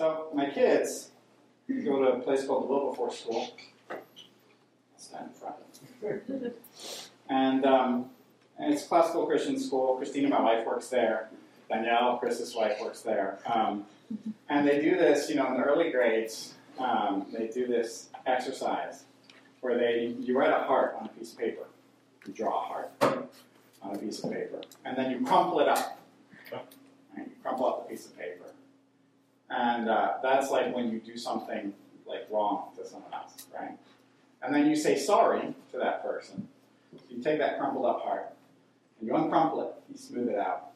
So my kids go to a place called the Wilberforce School. Stand in front. And it's a classical Christian school. Christina, my wife, works there. Danielle, Chris's wife, works there. And they do this, in the early grades, they do this exercise where you write a heart on a piece of paper. You draw a heart on a piece of paper. And then you crumple it up. Right? You crumple up the piece of paper. And that's like when you do something like wrong to someone else, right? And then you say sorry to that person. You take that crumpled up heart, and you uncrumple it. You smooth it out.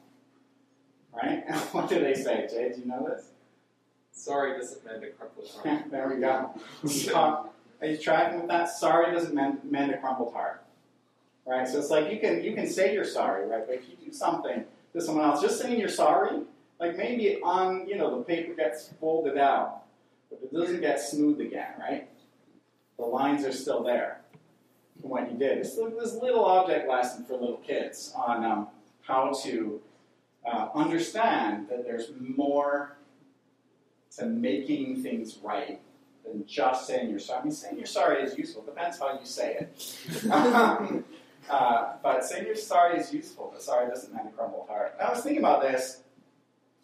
Right? And what do they say, Jay? Do you know this? Sorry doesn't mend a crumpled heart. There we go. Are you tracking with that? Sorry doesn't mend a crumpled heart. Right? So it's like you can say you're sorry, right? But if you do something to someone else, just saying you're sorry, like maybe it the paper gets folded out, but it doesn't get smoothed again, right? The lines are still there from what you did. It's this little object lesson for little kids on how to understand that there's more to making things right than just saying you're sorry. I mean, saying you're sorry is useful. Depends how you say it. But saying you're sorry is useful, but sorry doesn't mean a crumbled heart. I was thinking about this,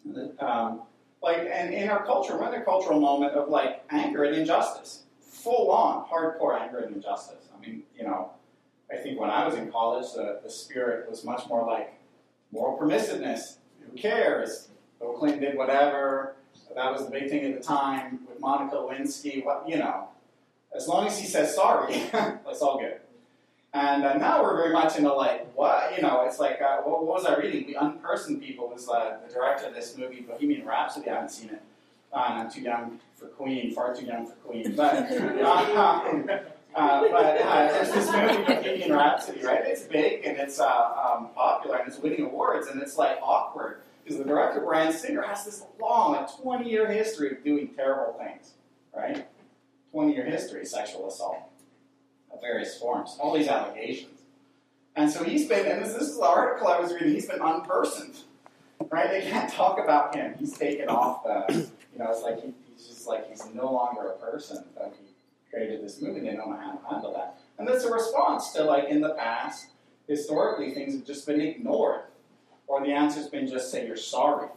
and in our culture, we're in a cultural moment of, anger at injustice. Full-on, hardcore anger and injustice. I mean, I think when I was in college, the spirit was much more like moral permissiveness. Who cares? Bill Clinton did whatever. That was the big thing at the time with Monica Lewinsky. As long as he says sorry, that's all good. And now we're very much into what? It's what was I reading? We unpersoned people was the director of this movie, Bohemian Rhapsody. I haven't seen it. I'm too young for Queen, far too young for Queen. But there's this movie, Bohemian Rhapsody, right? It's big and it's popular and it's winning awards and it's awkward because the director, Bryan Singer, has this long, 20-year history of doing terrible things, right? 20-year history, sexual assault of various forms, all these allegations. And so he's been, and this is the article I was reading, he's been unpersoned, right? They can't talk about him. He's taken off the... it's like he's just he's no longer a person. But he created this movie. They don't know how to handle that. And that's a response to in the past, historically, things have just been ignored. Or the answer's been just say you're sorry.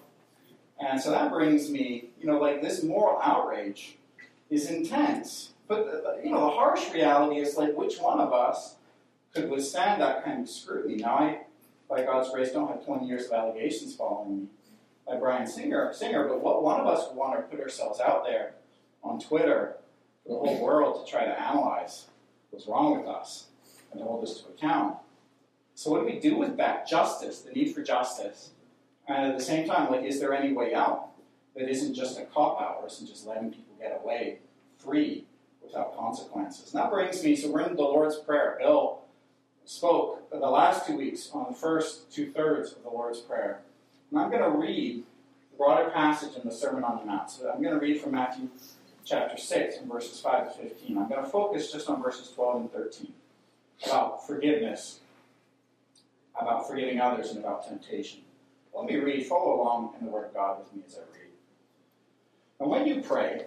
And so that brings me, this moral outrage is intense. But, the harsh reality is which one of us could withstand that kind of scrutiny? Now, I, by God's grace, don't have 20 years of allegations following me. By Bryan Singer, but what one of us would want to put ourselves out there on Twitter for the whole world to try to analyze what's wrong with us and to hold us to account? So what do we do with that? Justice, the need for justice. And at the same time, is there any way out that isn't just a cop-out or isn't just letting people get away free without consequences? And that brings me, so we're in the Lord's Prayer. Bill spoke the last 2 weeks on the first two-thirds of the Lord's Prayer. And I'm going to read the broader passage in the Sermon on the Mount. So I'm going to read from Matthew chapter 6 and verses 5 to 15. I'm going to focus just on verses 12 and 13 about forgiveness, about forgiving others, and about temptation. Let me read, follow along in the Word of God with me as I read. And when you pray,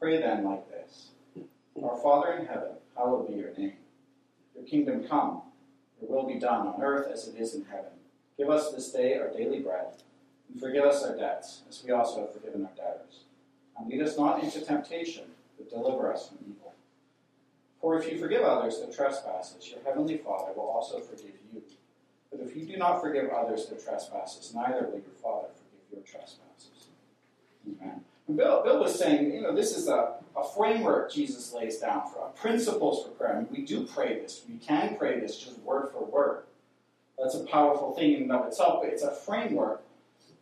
Pray then like this: Our Father in heaven, hallowed be your name. Your kingdom come. It will be done on earth as it is in heaven. Give us this day our daily bread, and forgive us our debts, as we also have forgiven our debtors. And lead us not into temptation, but deliver us from evil. For if you forgive others their trespasses, your heavenly Father will also forgive you. But if you do not forgive others their trespasses, neither will your Father forgive your trespasses. Amen. And Bill was saying, this is a framework Jesus lays down for us, principles for prayer. I mean, we do pray this. We can pray this just word for word. That's a powerful thing in and of itself, but it's a framework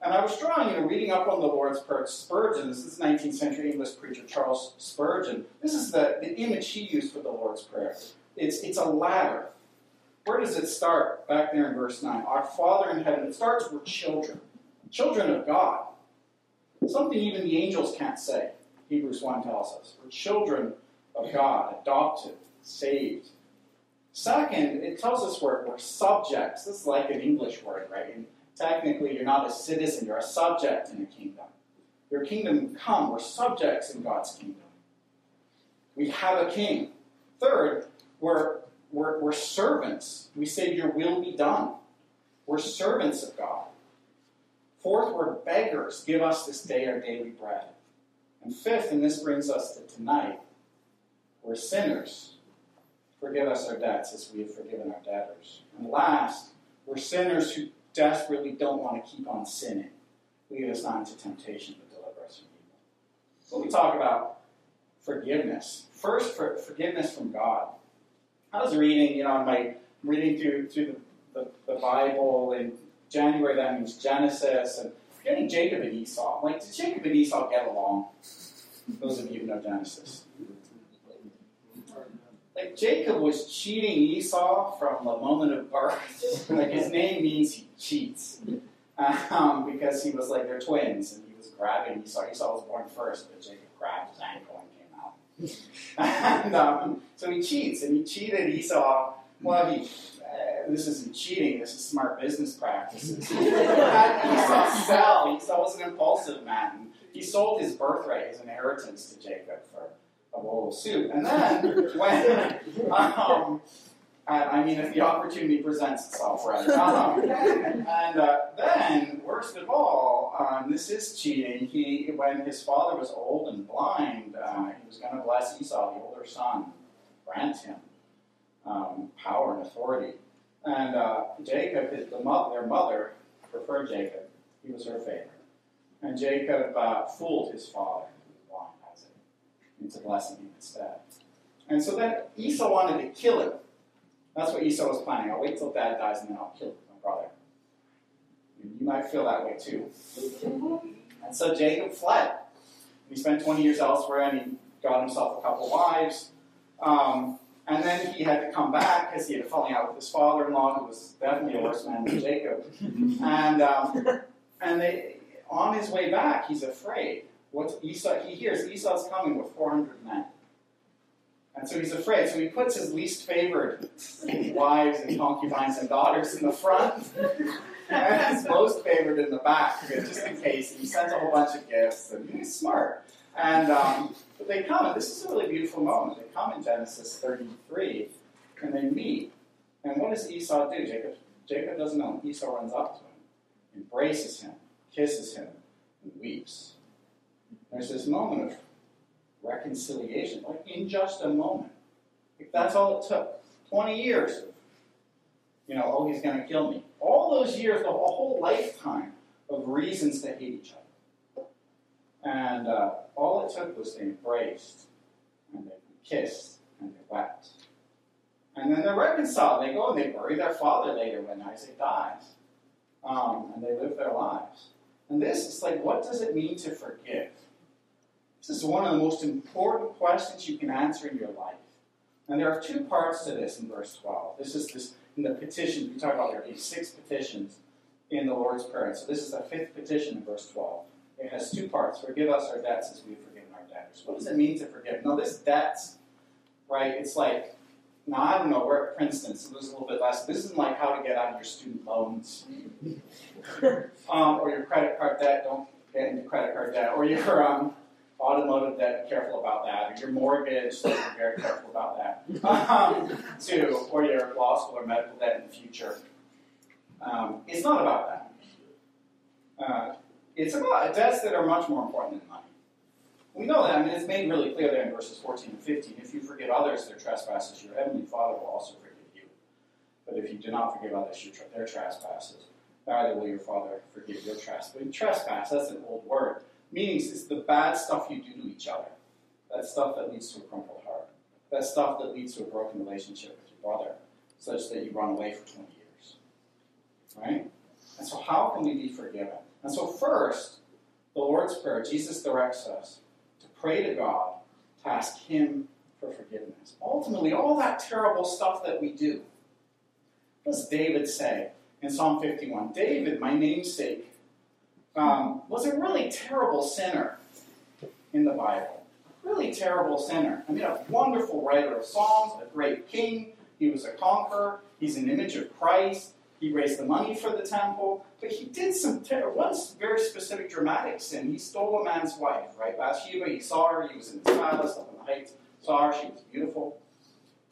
And I was drawing, reading up on the Lord Spurgeon. This is 19th century English preacher Charles Spurgeon. This is the image he used for the Lord's Prayer. It's a ladder. Where does it start? Back there in verse 9. Our Father in heaven. It starts with children. Children of God. Something even the angels can't say. Hebrews 1 tells us. We're children of God. Adopted. Saved. Second, it tells us we're subjects. This is like an English word, right? And technically, you're not a citizen. You're a subject in a kingdom. Your kingdom come. We're subjects in God's kingdom. We have a king. Third, we're servants. We say, your will be done. We're servants of God. Fourth, we're beggars. Give us this day our daily bread. And fifth, and this brings us to tonight, we're sinners. Forgive us our debts as we have forgiven our debtors. And last, we're sinners who desperately don't want to keep on sinning. Lead us not into temptation, but deliver us from evil. So we talk about forgiveness. First, for forgiveness from God. I was reading, reading through the Bible in January. That means Genesis, and forgetting Jacob and Esau. I'm like, did Jacob and Esau get along? Those of you who know Genesis. Like, Jacob was cheating Esau from the moment of birth. Like, his name means he cheats, because he was like, they're twins, and he was grabbing Esau. Esau was born first, but Jacob grabbed his ankle and came out. And so he cheats, and he cheated Esau. Well, this isn't cheating, this is smart business practices. Esau was an impulsive man. And he sold his birthright, his inheritance, to Jacob for a bowl of soup. And then, when, if the opportunity presents itself, right? Then, worst of all, this is cheating. When his father was old and blind, he was going to bless Esau, the older son, grant him power and authority. And Jacob, their mother, preferred Jacob. He was her favorite. And Jacob fooled his father, into blessing him instead. And so then Esau wanted to kill him. That's what Esau was planning. I'll wait till Dad dies and then I'll kill my brother. You might feel that way too. And so Jacob fled. He spent 20 years elsewhere and he got himself a couple wives. And then he had to come back because he had a falling out with his father-in-law, who was definitely a worse man than Jacob. And on his way back, he's afraid. He hears Esau's coming with 400 men. And so he's afraid. So he puts his least favored wives and concubines and daughters in the front, and his most favored in the back, just in case. And he sends a whole bunch of gifts, and he's smart. And but they come, and this is a really beautiful moment. They come in Genesis 33, and they meet. And what does Esau do? Jacob doesn't know him. Esau runs up to him, embraces him, kisses him, and weeps. There's this moment of reconciliation, like in just a moment. Like, that's all it took. 20 years of, he's going to kill me. All those years, a whole lifetime of reasons to hate each other. And all it took was they embraced, and they kissed, and they wept. And then they're reconciled. They go and they bury their father later when Isaac dies. And they live their lives. And this is like, what does it mean to forgive? This is one of the most important questions you can answer in your life. And there are two parts to this in verse 12. This is this in the petitions. We talk about there are these 6 petitions in the Lord's Prayer. So this is the 5th petition in verse 12. It has two parts. Forgive us our debts as we have forgiven our debtors. What does it mean to forgive? Now this debts, right, it's like, now I don't know, we're at Princeton, so there's a little bit less. This isn't like how to get out of your student loans. Or your credit card debt, don't get into credit card debt. Or your automotive debt, be careful about that. Or your mortgage, so be very careful about that. Too, or your law school or medical debt in the future. It's not about that. It's about debts that are much more important than money. We know that. It's made really clear there in verses 14 and 15. If you forgive others their trespasses, your heavenly Father will also forgive you. But if you do not forgive others their trespasses, neither will your Father forgive your trespass. But trespass, that's an old word. Meaning it's the bad stuff you do to each other. That stuff that leads to a crumpled heart. That stuff that leads to a broken relationship with your brother, such that you run away for 20 years. Right? And so how can we be forgiven? And so first, the Lord's Prayer, Jesus directs us to pray to God, to ask Him for forgiveness. Ultimately, all that terrible stuff that we do. What does David say in Psalm 51? David, my namesake, was a really terrible sinner in the Bible. Really terrible sinner. I mean, a wonderful writer of Psalms, a great king. He was a conqueror. He's an image of Christ. He raised the money for the temple. But he did one very specific dramatic sin. He stole a man's wife, right? Bathsheba, he saw her. He was in his palace up in the heights. Saw her. She was beautiful.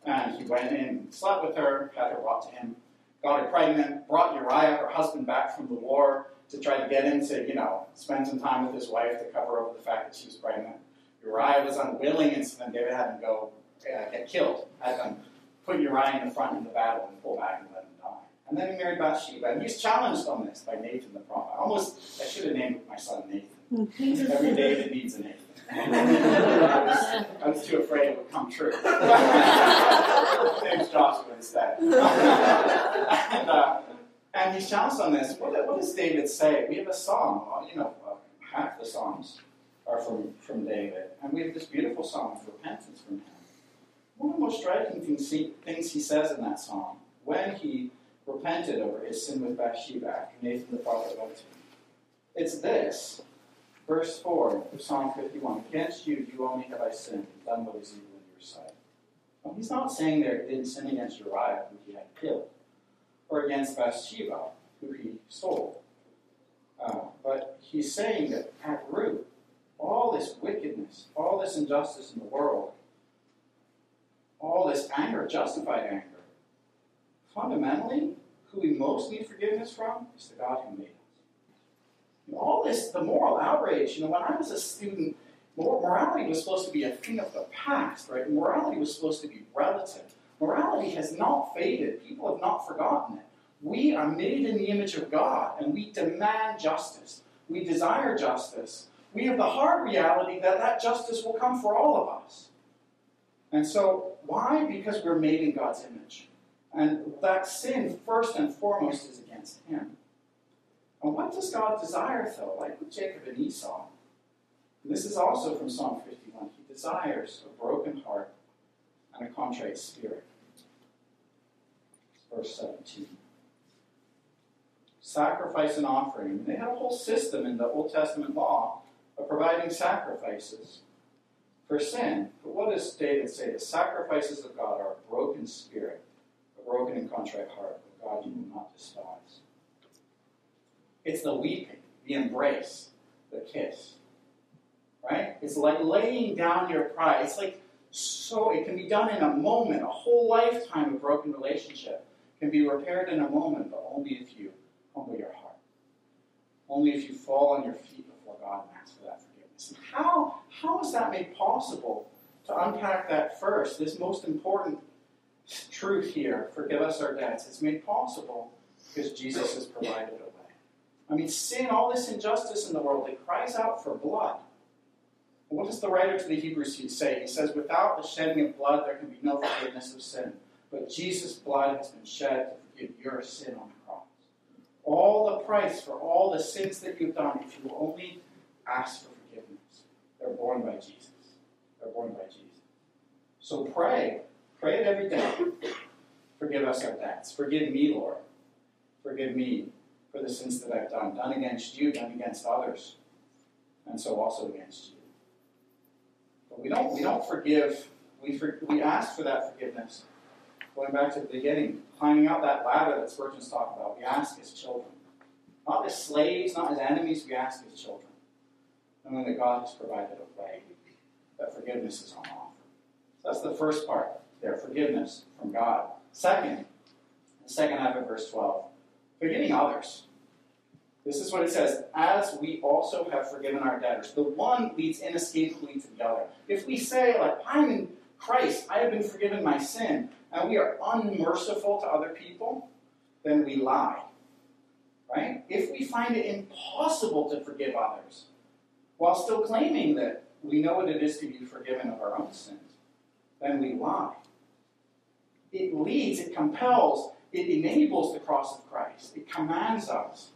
And he went in and slept with her, had her brought to him, got her pregnant, brought Uriah, her husband, back from the war to try to get him to, spend some time with his wife to cover over the fact that she was pregnant. Uriah was unwilling, and so then David had him go get killed. Had them put Uriah in the front in the battle and pull back and let him die. And then he married Bathsheba. And he's challenged on this by Nathan the prophet. I should have named my son Nathan. Every David needs a Nathan. I was too afraid it would come true. Name's Joshua instead. And he's challenged on this. What does David say? We have a psalm. Half the psalms are from David. And we have this beautiful psalm of repentance from him. One of the most striking things he says in that psalm, when he repented over his sin with Bathsheba after Nathan the prophet went to him, it's this. Verse 4 of Psalm 51, against you only have I sinned, and done what is evil in your sight. Well, he's not saying there he didn't sin against Uriah, who he had killed, or against Bathsheba, who he stole. But he's saying that at root, all this wickedness, all this injustice in the world, all this anger, justified anger, fundamentally, who we most need forgiveness from is the God who made us. All this, the moral outrage, when I was a student, morality was supposed to be a thing of the past, right? Morality was supposed to be relative. Morality has not faded. People have not forgotten it. We are made in the image of God, and we demand justice. We desire justice. We have the hard reality that justice will come for all of us. And so, why? Because we're made in God's image. And that sin, first and foremost, is against Him. And what does God desire, though? Like with Jacob and Esau, and this is also from Psalm 51, He desires a broken heart and a contrite spirit. Verse 17. Sacrifice and offering. And they had a whole system in the Old Testament law of providing sacrifices for sin. But what does David say? The sacrifices of God are a broken spirit, a broken and contrite heart, but God you will not despise. It's the weeping, the embrace, the kiss, right? It's like laying down your pride. It's like, so it can be done in a moment. A whole lifetime of broken relationship can be repaired in a moment, but only if you humble your heart. Only if you fall on your feet before God and ask for that forgiveness. And how is that made possible? To unpack that first, this most important truth here, forgive us our debts, it's made possible because Jesus has provided a way. I mean, sin, all this injustice in the world, it cries out for blood. What does the writer to the Hebrews say? He says, without the shedding of blood, there can be no forgiveness of sin. But Jesus' blood has been shed to forgive your sin on the cross. All the price for all the sins that you've done, if you will only ask for forgiveness. They're borne by Jesus. They're borne by Jesus. So pray. Pray it every day. Forgive us our debts. Forgive me, Lord. Forgive me for the sins that I've done against you, done against others, and so also against you. But we don't forgive. We ask for that forgiveness. Going back to the beginning, climbing up that ladder that Spurgeon's talking about, we ask as children. Not as slaves, not as enemies, we ask as children. Knowing that God has provided a way, that forgiveness is on offer. So that's the first part there, forgiveness from God. Second, the second half of verse 12, forgiving others. This is what it says, as we also have forgiven our debtors. The one leads inescapably to the other. If we say, like, I'm in Christ, I have been forgiven my sin, and we are unmerciful to other people, then we lie. Right? If we find it impossible to forgive others, while still claiming that we know what it is to be forgiven of our own sins, then we lie. It leads, it compels, it enables the cross of Christ. It commands us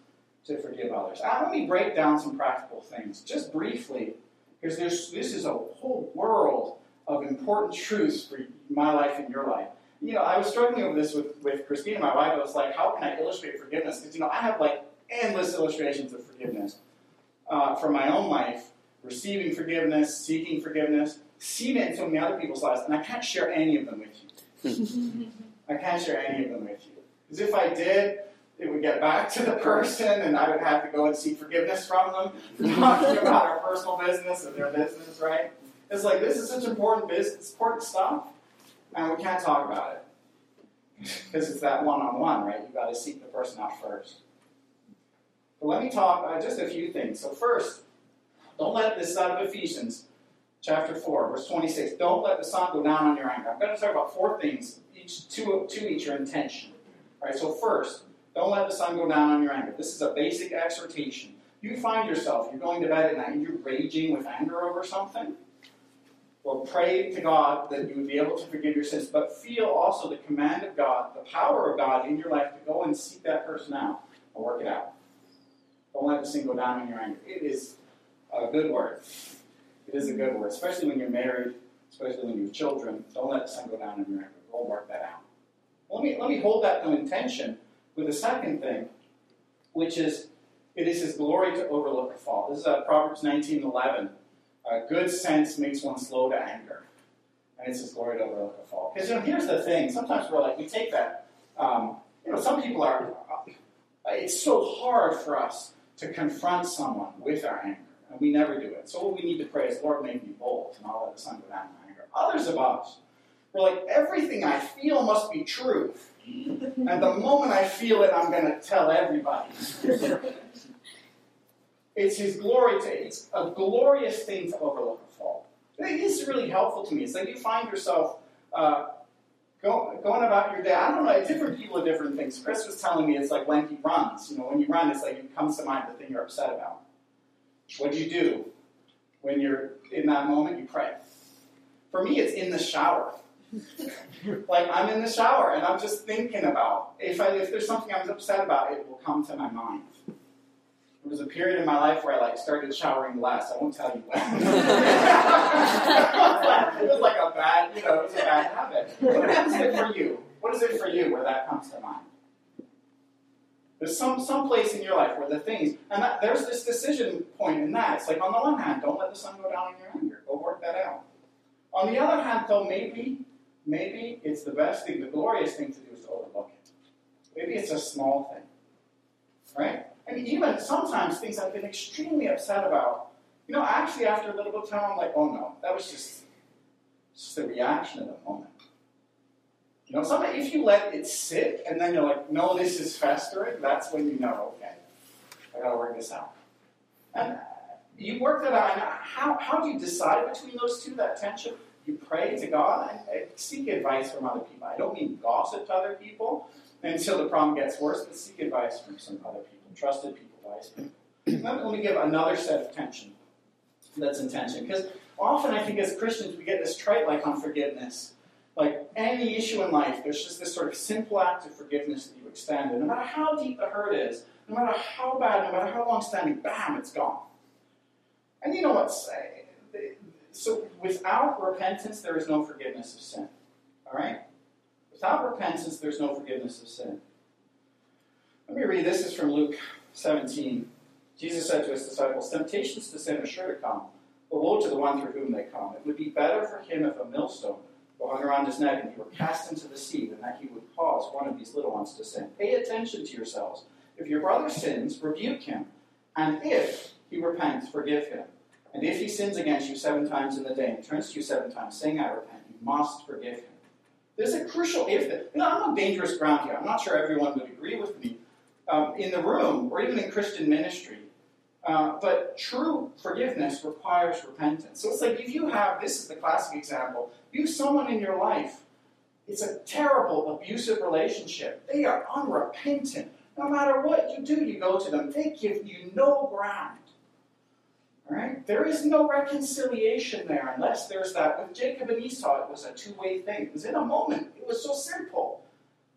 to forgive others. Now, let me break down some practical things, just briefly, because this is a whole world of important truths for my life and your life. You know, I was struggling over this with Christine, my wife. I was like, how can I illustrate forgiveness? Because, you know, I have, like, endless illustrations of forgiveness from my own life, receiving forgiveness, seeking forgiveness, seeing it in so many other people's lives, and I can't share any of them with you. I can't share any of them with you. Because if I did, it would get back to the person, and I would have to go and seek forgiveness from them for talking about our personal business and their business, right? It's like, this is such important business, important stuff, and we can't talk about it. Because it's that one-on-one, right? You've got to seek the person out first. But let me talk about just a few things. So first, don't let this out of Ephesians chapter 4, verse 26. Don't let the sun go down on your anger. I'm going to talk about four things. Two each are intention. All right, so first, don't let the sun go down on your anger. This is a basic exhortation. You find yourself, you're going to bed at night, and you're raging with anger over something. Well, pray to God that you would be able to forgive your sins, but feel also the command of God, the power of God in your life to go and seek that person out and work it out. Don't let the sin go down on your anger. It is a good word. It is a good word, especially when you're married, especially when you have children. Don't let the sun go down on your anger. We'll work that out. Let me hold that in intention with the second thing, which is, it is his glory to overlook a fault. This is Proverbs 19:11. Good sense makes one slow to anger. And it's his glory to overlook a fault. Because, you know, here's the thing. Sometimes we're like, we take that. You know, some people are, it's so hard for us to confront someone with our anger. And we never do it. So what we need to pray is, Lord, make me bold and I'll let the sun go down in anger. Others of us, we're like, everything I feel must be true. And the moment I feel it, I'm going to tell everybody. It's his glory to, it's a glorious thing to overlook a fault. It is really helpful to me. It's like you find yourself going about your day. I don't know, different people are different things. Chris was telling me it's like lanky runs. You know, when you run, it's like it comes to mind the thing you're upset about. What do? When you're in that moment, you pray. For me, it's in the shower. Like, I'm in the shower, and I'm just thinking about, if there's something I was upset about, it will come to my mind. There was a period in my life where I, like, started showering less. I won't tell you when. It was like a bad, you know, it was a bad habit. What is it for you? What is it for you where that comes to mind? There's some place in your life where the things, and that, there's this decision point in that. It's like, on the one hand, don't let the sun go down on your anger. Go work that out. On the other hand, though, maybe it's the best thing, the glorious thing to do is to overlook it. Maybe it's a small thing, right? I mean, even sometimes things I've been extremely upset about, you know, actually after a little bit of time, I'm like, oh no, that was just the reaction of the moment. You know, sometimes if you let it sit and then you're like, no, this is festering, that's when you know, okay, I gotta work this out. And you work that out, and how do you decide between those two, that tension? You pray to God and seek advice from other people. I don't mean gossip to other people until the problem gets worse, but seek advice from some other people, trusted people, wise people. Let me give another set of tension that's intention. Because often I think as Christians we get this trite like on forgiveness. Like any issue in life, there's just this sort of simple act of forgiveness that you extend. And no matter how deep the hurt is, no matter how bad, no matter how long standing, bam, it's gone. And you know what? So without repentance, there is no forgiveness of sin. All right? Without repentance, there's no forgiveness of sin. Let me read. This is from Luke 17. Jesus said to his disciples, "Temptations to sin are sure to come, but woe to the one through whom they come. It would be better for him if a millstone were hung around his neck and he were cast into the sea than that he would cause one of these little ones to sin. Pay attention to yourselves. If your brother sins, rebuke him. And if he repents, forgive him. And if he sins against you 7 times in the day and turns to you 7 times, saying, 'I repent,' you must forgive him." There's a crucial if there. You know, I'm on dangerous ground here. I'm not sure everyone would agree with me in the room or even in Christian ministry. But true forgiveness requires repentance. So it's like if you have, this is the classic example, you have someone in your life, it's a terrible, abusive relationship. They are unrepentant. No matter what you do, you go to them. They give you no ground. Right? There is no reconciliation there unless there's that. With Jacob and Esau, it was a two-way thing. It was in a moment. It was so simple.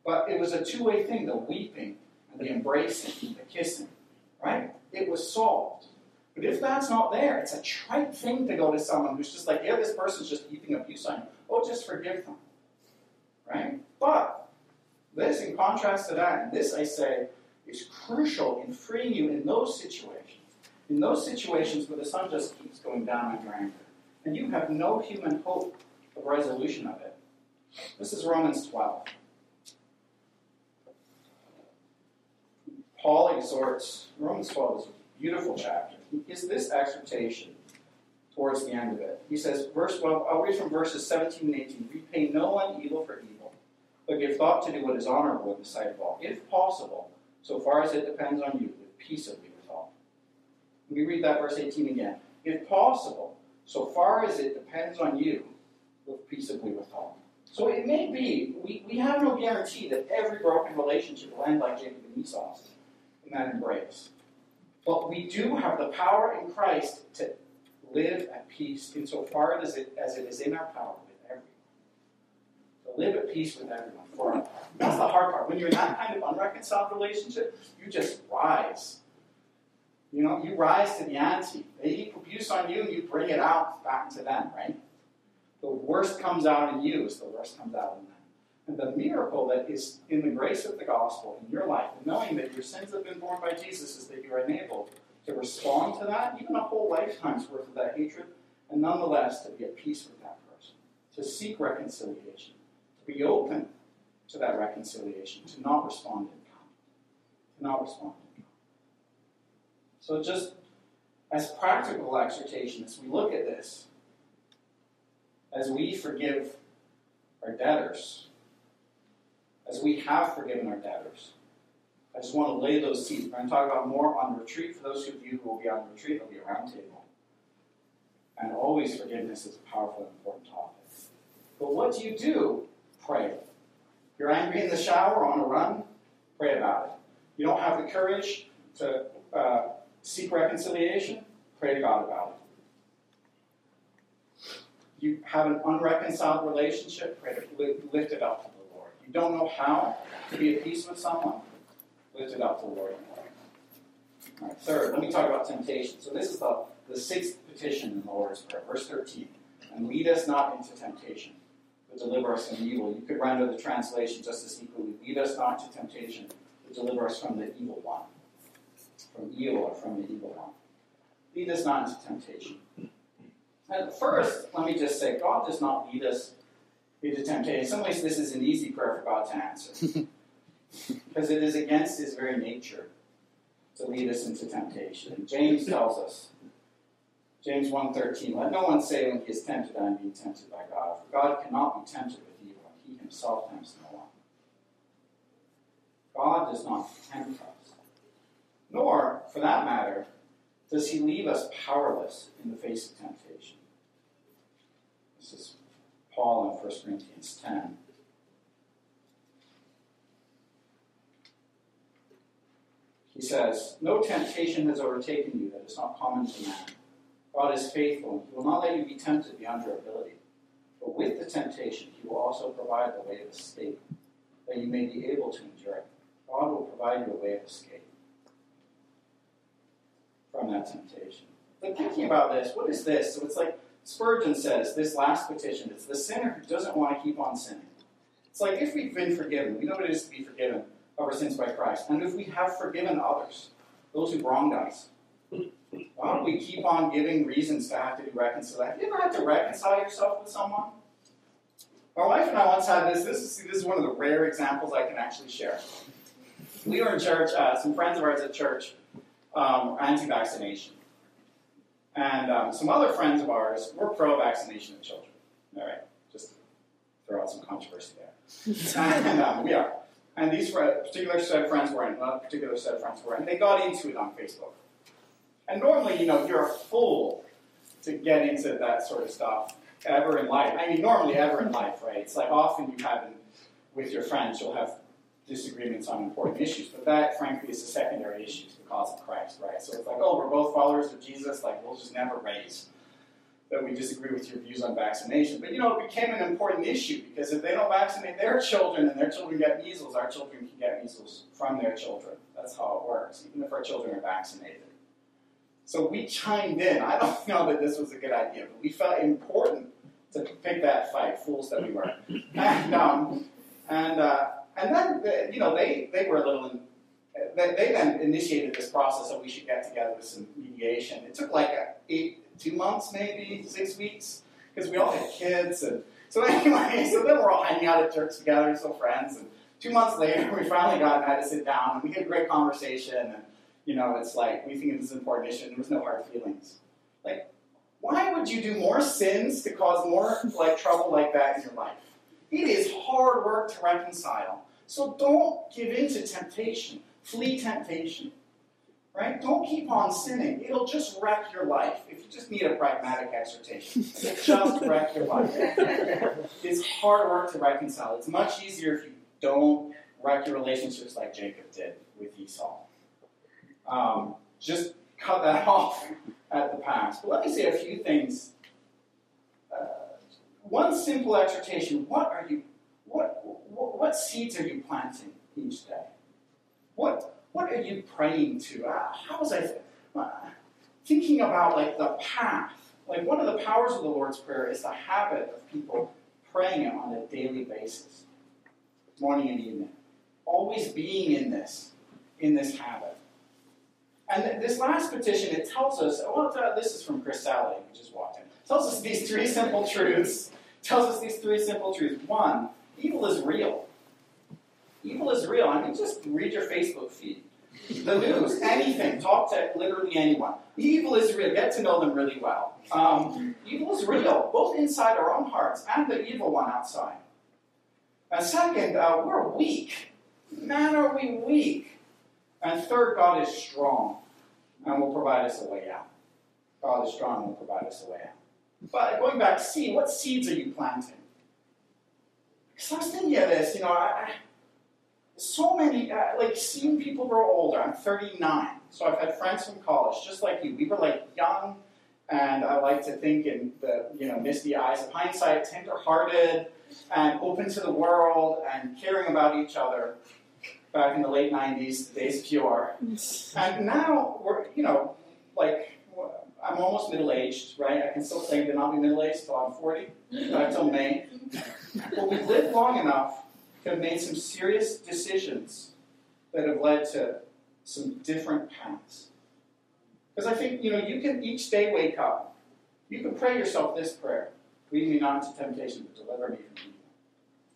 But it was a two-way thing, the weeping, and the embracing, the kissing. right? It was solved. But if that's not there, it's a trite thing to go to someone who's just like, yeah, this person's just heaping abuse on you. Oh, just forgive them, right? But this, in contrast to that, and this, I say, is crucial in freeing you in those situations. In those situations where the sun just keeps going down on your anger, and you have no human hope of resolution of it. This is Romans 12. Paul exhorts, Romans 12 is a beautiful chapter. Is this exhortation towards the end of it? He says, verse 12, I'll read from verses 17 and 18. Repay no one evil for evil, but give thought to do what is honorable in the sight of all, if possible, so far as it depends on you, with peaceably with all. We read that verse 18 again. If possible, so far as it depends on you, with peaceably with all. So it may be, we have no guarantee that every broken relationship will end like Jacob and Esau in that embrace. But we do have the power in Christ to live at peace insofar as it is in our power with everyone. To live at peace with everyone. For that's the hard part. When you're in that kind of unreconciled relationship, you just rise. You know, you rise to the ante. They heap abuse on you and you bring it out back to them, right? The worst comes out in you is the worst comes out in them. And the miracle that is in the grace of the gospel in your life, knowing that your sins have been borne by Jesus, is that you're enabled to respond to that, even a whole lifetime's worth of that hatred, and nonetheless to be at peace with that person, to seek reconciliation, to be open to that reconciliation, to not respond in kind, to not respond in kind. So just as practical exhortation, as we look at this, as we forgive our debtors, as we have forgiven our debtors, I just want to lay those seeds. We're going to talk about more on retreat. For those of you who will be on retreat, it'll be a roundtable. And always forgiveness is a powerful and important topic. But what do you do? Pray. If you're angry in the shower, on a run, pray about it. You don't have the courage to seek reconciliation, pray to God about it. You have an unreconciled relationship, pray to lift it up to the Lord. You don't know how to be at peace with someone, lift it up to the Lord. All right, third, let me talk about temptation. So this is the sixth petition in the Lord's Prayer, verse 13. And lead us not into temptation, but deliver us from evil. You could render the translation just as equally. Lead us not to temptation, but deliver us from the evil one. From evil or from the evil one. Lead us not into temptation. And first, let me just say, God does not lead us into temptation. In some ways, this is an easy prayer for God to answer. Because it is against his very nature to lead us into temptation. And James tells us, James 1:13, let no one say when he is tempted, I am being tempted by God. For God cannot be tempted with evil. He himself tempts no one. God does not tempt us. Nor, for that matter, does he leave us powerless in the face of temptation? This is Paul in 1 Corinthians 10. He says, no temptation has overtaken you that is not common to man. God is faithful. He will not let you be tempted beyond your ability. But with the temptation, he will also provide the way of escape, that you may be able to endure it. God will provide you a way of escape from that temptation. But thinking about this, what is this? So it's like Spurgeon says, this last petition, it's the sinner who doesn't want to keep on sinning. It's like if we've been forgiven, we know what it is to be forgiven of our sins by Christ. And if we have forgiven others, those who wronged us, why don't we keep on giving reasons to have to be reconciled? Have you ever had to reconcile yourself with someone? My wife and I once had this. This is one of the rare examples I can actually share. We were in church, some friends of ours at church, anti-vaccination. And some other friends of ours were pro-vaccination of children. All right, just throw out some controversy there. and we are. And these particular set of friends were in, another particular set of friends were in, and they got into it on Facebook. And normally, you know, you're a fool to get into that sort of stuff ever in life. I mean, normally ever in life, right? It's like often you have, with your friends, you'll have disagreements on important issues, but that, frankly, is a secondary issue to the cause of Christ, right? So it's like, oh, we're both followers of Jesus, like, we'll just never raise that we disagree with your views on vaccination. But, you know, it became an important issue because if they don't vaccinate their children and their children get measles, our children can get measles from their children. That's how it works, even if our children are vaccinated. So we chimed in. I don't know that this was a good idea, but we felt important to pick that fight, fools that we were. And then, you know, they were a little... They then initiated this process that we should get together with some mediation. It took like 2 months maybe, 6 weeks, because we all had kids. And so anyway, so then we're all hanging out at church together, still friends. And 2 months later, we finally got and had to sit down, and we had a great conversation. And, you know, it's like, we think it was an important issue, and there was no hard feelings. Like, why would you do more sins to cause more like trouble like that in your life? It is hard work to reconcile. So don't give in to temptation. Flee temptation, right? Don't keep on sinning. It'll just wreck your life. If you just need a pragmatic exhortation, it'll just wreck your life. It's hard work to reconcile. It's much easier if you don't wreck your relationships like Jacob did with Esau. Just cut that off at the pass. But let me say a few things. One simple exhortation: What seeds are you planting each day? What are you praying to? How was I thinking about like the path? Like one of the powers of the Lord's Prayer is the habit of people praying it on a daily basis, morning and evening, always being in this habit. And this last petition, it tells us. This is from Chris Sally, who just walked in. Tells us these three simple truths. One, evil is real. Evil is real. I mean, just read your Facebook feed. The news, anything. Talk to literally anyone. Evil is real. Get to know them really well. Evil is real, both inside our own hearts and the evil one outside. And second, we're weak. Man, are we weak? And third, God is strong and will provide us a way out. God is strong and will provide us a way out. But going back to seed, what seeds are you planting? Because I was thinking of this, you know, so many, like seeing people grow older. I'm 39, so I've had friends from college, just like you. We were like young, and I like to think in the, you know, misty eyes of hindsight, tender-hearted, and open to the world, and caring about each other back in the late 90s, the days of yore. And now we're, you know, like I'm almost middle-aged, right? I can still claim to not be middle-aged until I'm 40, but until May. But we lived long enough have made some serious decisions that have led to some different paths. Because I think, you know, you can each day wake up, you can pray yourself this prayer: lead me not into temptation, but deliver me from evil.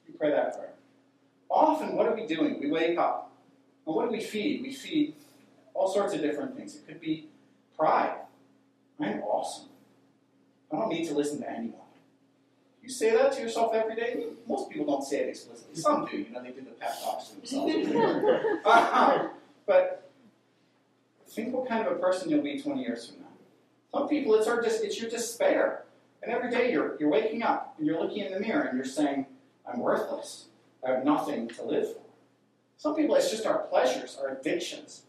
You pray that prayer. Often, what are we doing? We wake up. And what do we feed? We feed all sorts of different things. It could be pride. I'm awesome. I don't need to listen to anyone. You say that to yourself every day? Most people don't say it explicitly. Some do, you know, they do the pep talks to themselves. But think what kind of a person you'll be 20 years from now. Some people, it's your despair. And every day you're waking up and you're looking in the mirror and you're saying, I'm worthless. I have nothing to live for. Some people, it's just our pleasures, our addictions.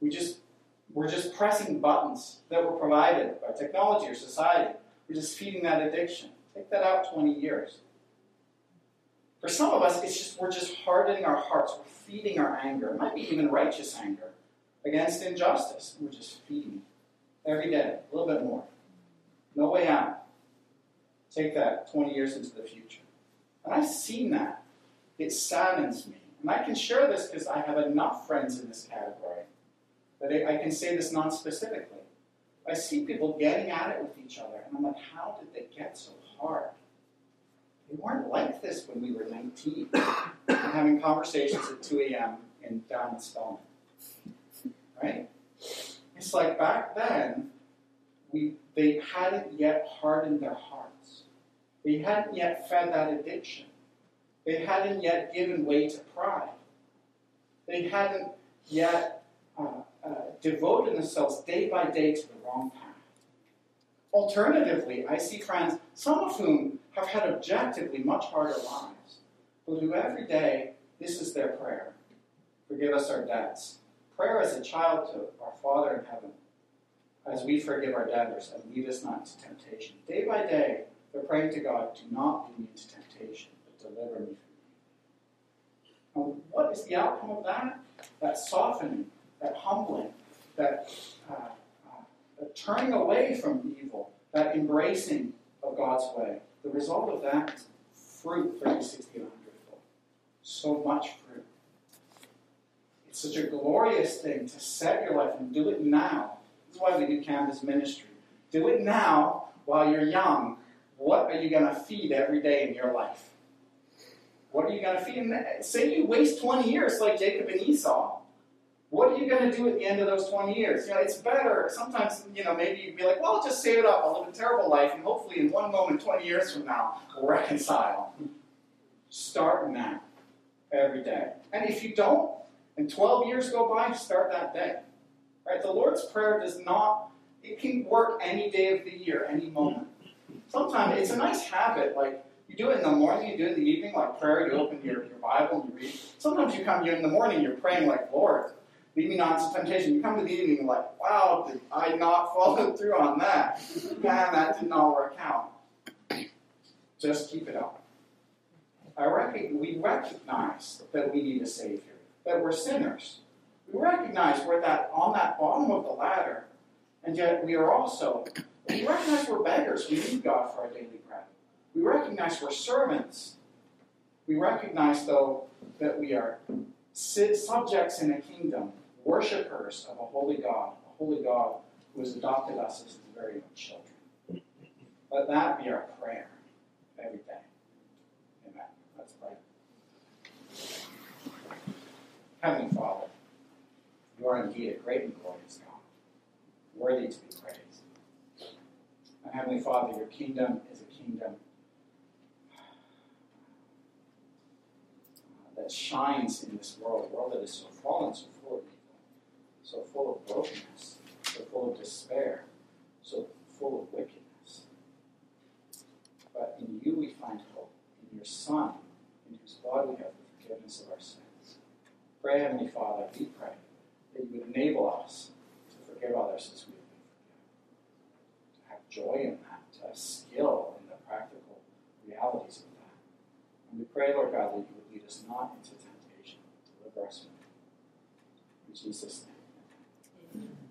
We're just pressing buttons that were provided by technology or society. We're just feeding that addiction. Take that out 20 years. For some of us, it's just we're just hardening our hearts. We're feeding our anger. It might be even righteous anger against injustice. We're just feeding every day, a little bit more. No way out. Take that 20 years into the future. And I've seen that. It saddens me. And I can share this because I have enough friends in this category that I can say this non-specifically. I see people getting at it with each other, and I'm like, how did they get so hard? They weren't like this when we were 19 and having conversations at 2 a.m. in Diamond Stone, right? It's like back then, they hadn't yet hardened their hearts. They hadn't yet fed that addiction. They hadn't yet given way to pride. They hadn't yet devoted themselves day by day to the wrong path. Alternatively, I see friends, some of whom have had objectively much harder lives, but who every day, this is their prayer: forgive us our debts. Prayer as a child to our Father in heaven. as we forgive our debtors, and lead us not into temptation. Day by day, they're praying to God, do not lead me into temptation, but deliver me from evil. And what is the outcome of that? That softening, that humbling, that turning away from evil, that embracing of God's way. The result of that is fruit, 30, 60, 100-fold. So much fruit. It's such a glorious thing to set your life and do it now. That's why we do campus ministry. Do it now while you're young. What are you going to feed every day in your life? What are you going to feed? Say you waste 20 years like Jacob and Esau. What are you going to do at the end of those 20 years? You know, it's better. Sometimes, you know, maybe you'd be like, well, I'll just save it up. I'll live a terrible life. And hopefully in one moment, 20 years from now, we'll reconcile. Start now. Every day. And if you don't, and 12 years go by, start that day. Right? The Lord's Prayer does not, it can work any day of the year, any moment. Sometimes it's a nice habit, like you do it in the morning, you do it in the evening, like prayer, you open your Bible and you read. Sometimes you come, in the morning, you're praying like, Lord, lead me not into temptation. You come to the evening, you're like, wow, did I not follow through on that? Man, that did not work out. Just keep it up. We recognize that we need a Savior, that we're sinners. We recognize we're on that bottom of the ladder, and yet we recognize we're beggars. We need God for our daily bread. We recognize we're servants. We recognize, though, that we are subjects in a kingdom, worshipers of a holy God who has adopted us as his very own children. Let that be our prayer every day. Amen. Let's pray. Heavenly Father, you are indeed a great and glorious God, worthy to be praised. And Heavenly Father, your kingdom is a kingdom that shines in this world, a world that is so fallen, so full of evil, so full of brokenness, so full of despair, so full of wickedness. But in you we find hope, in your Son, in whose blood we have the forgiveness of our sins. Pray, Heavenly Father, we pray, that you would enable us to forgive others as we have been forgiven, to have joy in that, to have skill in the practical realities of that. And we pray, Lord God, that you would lead us not into temptation, but deliver us from it. In Jesus' name, amen.